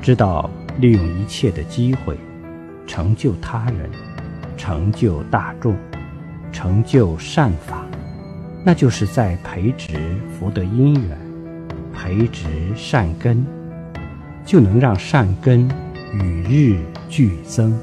知道利用一切的机会，成就他人，成就大众，成就善法，那就是在培植福德因缘，培植善根，就能让善根与日俱增。